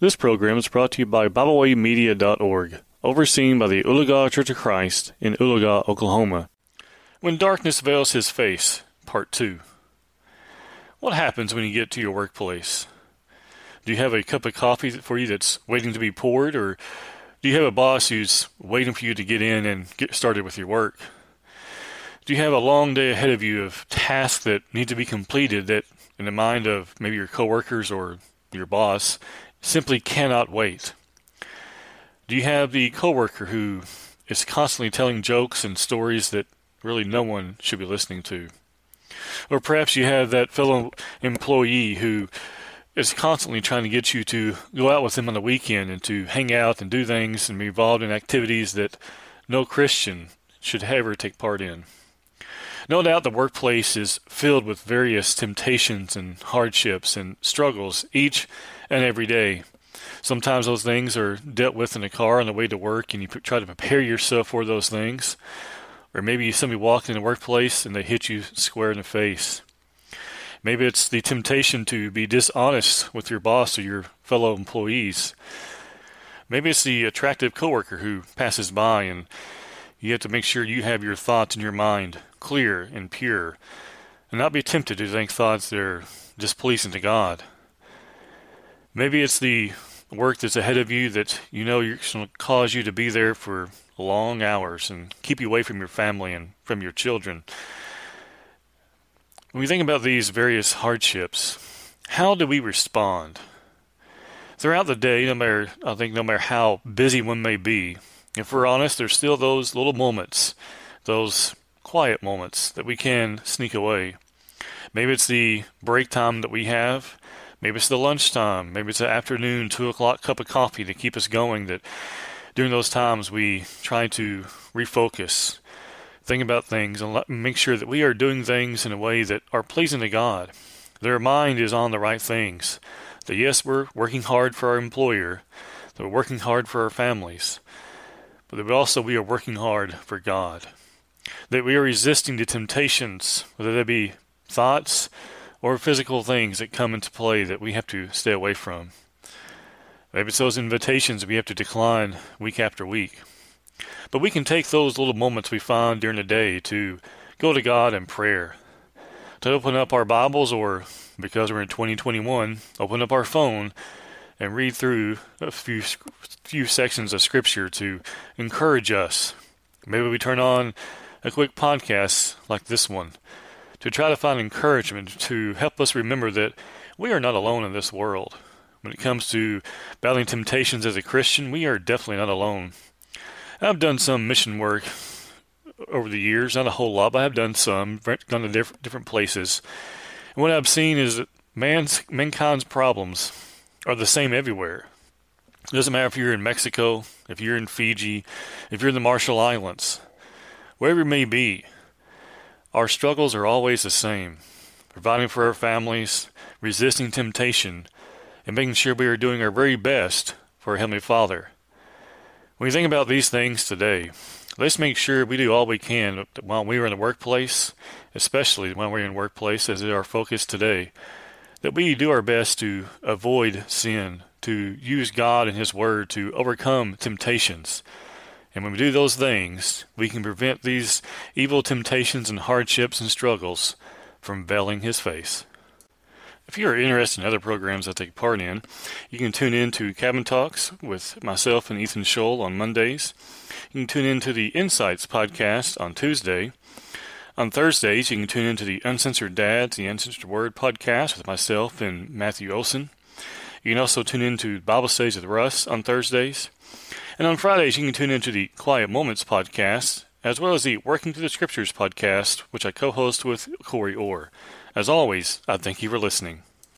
This program is brought to you by BibleWayMedia.org, overseen by the Ulagah Church of Christ in Ulagah, Oklahoma. When Darkness Veils His Face, Part 2. What happens when you get to your workplace? Do you have a cup of coffee for you that's waiting to be poured, or do you have a boss who's waiting for you to get in and get started with your work? Do you have a long day ahead of you of tasks that need to be completed that, in the mind of maybe your coworkers or your boss, simply cannot wait? Do you have the coworker who is constantly telling jokes and stories that really no one should be listening to? Or perhaps you have that fellow employee who is constantly trying to get you to go out with them on the weekend and to hang out and do things and be involved in activities that no Christian should ever take part in. No doubt the workplace is filled with various temptations and hardships and struggles each and every day. Sometimes those things are dealt with in a car on the way to work, and you try to prepare yourself for those things. Or maybe somebody walked in the workplace and they hit you square in the face. Maybe it's the temptation to be dishonest with your boss or your fellow employees. Maybe it's the attractive coworker who passes by, and you have to make sure you have your thoughts in your mind clear and pure, and not be tempted to think thoughts that are displeasing to God. Maybe it's the work that's ahead of you that you know is going to cause you to be there for long hours and keep you away from your family and from your children. When we think about these various hardships, how do we respond? Throughout the day, no matter how busy one may be, if we're honest, there's still those little moments, those quiet moments that we can sneak away. Maybe it's the break time that we have. Maybe it's the lunchtime. Maybe it's the afternoon, 2 o'clock cup of coffee to keep us going, that during those times we try to refocus, think about things, and make sure that we are doing things in a way that are pleasing to God. Their mind is on the right things. That yes, we're working hard for our employer, that we're working hard for our families, but that also we are working hard for God. That we are resisting the temptations, whether they be thoughts or physical things that come into play that we have to stay away from. Maybe it's those invitations we have to decline week after week. But we can take those little moments we find during the day to go to God in prayer, to open up our Bibles, or, because we're in 2021, open up our phone and read through a few sections of Scripture to encourage us. Maybe we turn on a quick podcast like this one to try to find encouragement to help us remember that we are not alone in this world. When it comes to battling temptations as a Christian, we are definitely not alone. I've done some mission work over the years, not a whole lot, but I have done some, gone to different places. And what I've seen is that mankind's problems are the same everywhere. It doesn't matter if you're in Mexico, if you're in Fiji, if you're in the Marshall Islands, wherever it may be, our struggles are always the same. Providing for our families, resisting temptation, and making sure we are doing our very best for our Heavenly Father. When you think about these things today, let's make sure we do all we can while we are in the workplace, especially when we're in the workplace as is our focus today, that we do our best to avoid sin, to use God and His Word to overcome temptations. And when we do those things, we can prevent these evil temptations and hardships and struggles from veiling His face. If you are interested in other programs I take part in, you can tune in to Cabin Talks with myself and Ethan Scholl on Mondays. You can tune in to the Insights Podcast on Tuesday. On Thursdays, you can tune in to the Uncensored Dads, the Uncensored Word podcast with myself and Matthew Olson. You can also tune in to Bible Studies with Russ on Thursdays. And on Fridays, you can tune into the Quiet Moments podcast, as well as the Working Through the Scriptures podcast, which I co-host with Corey Orr. As always, I thank you for listening.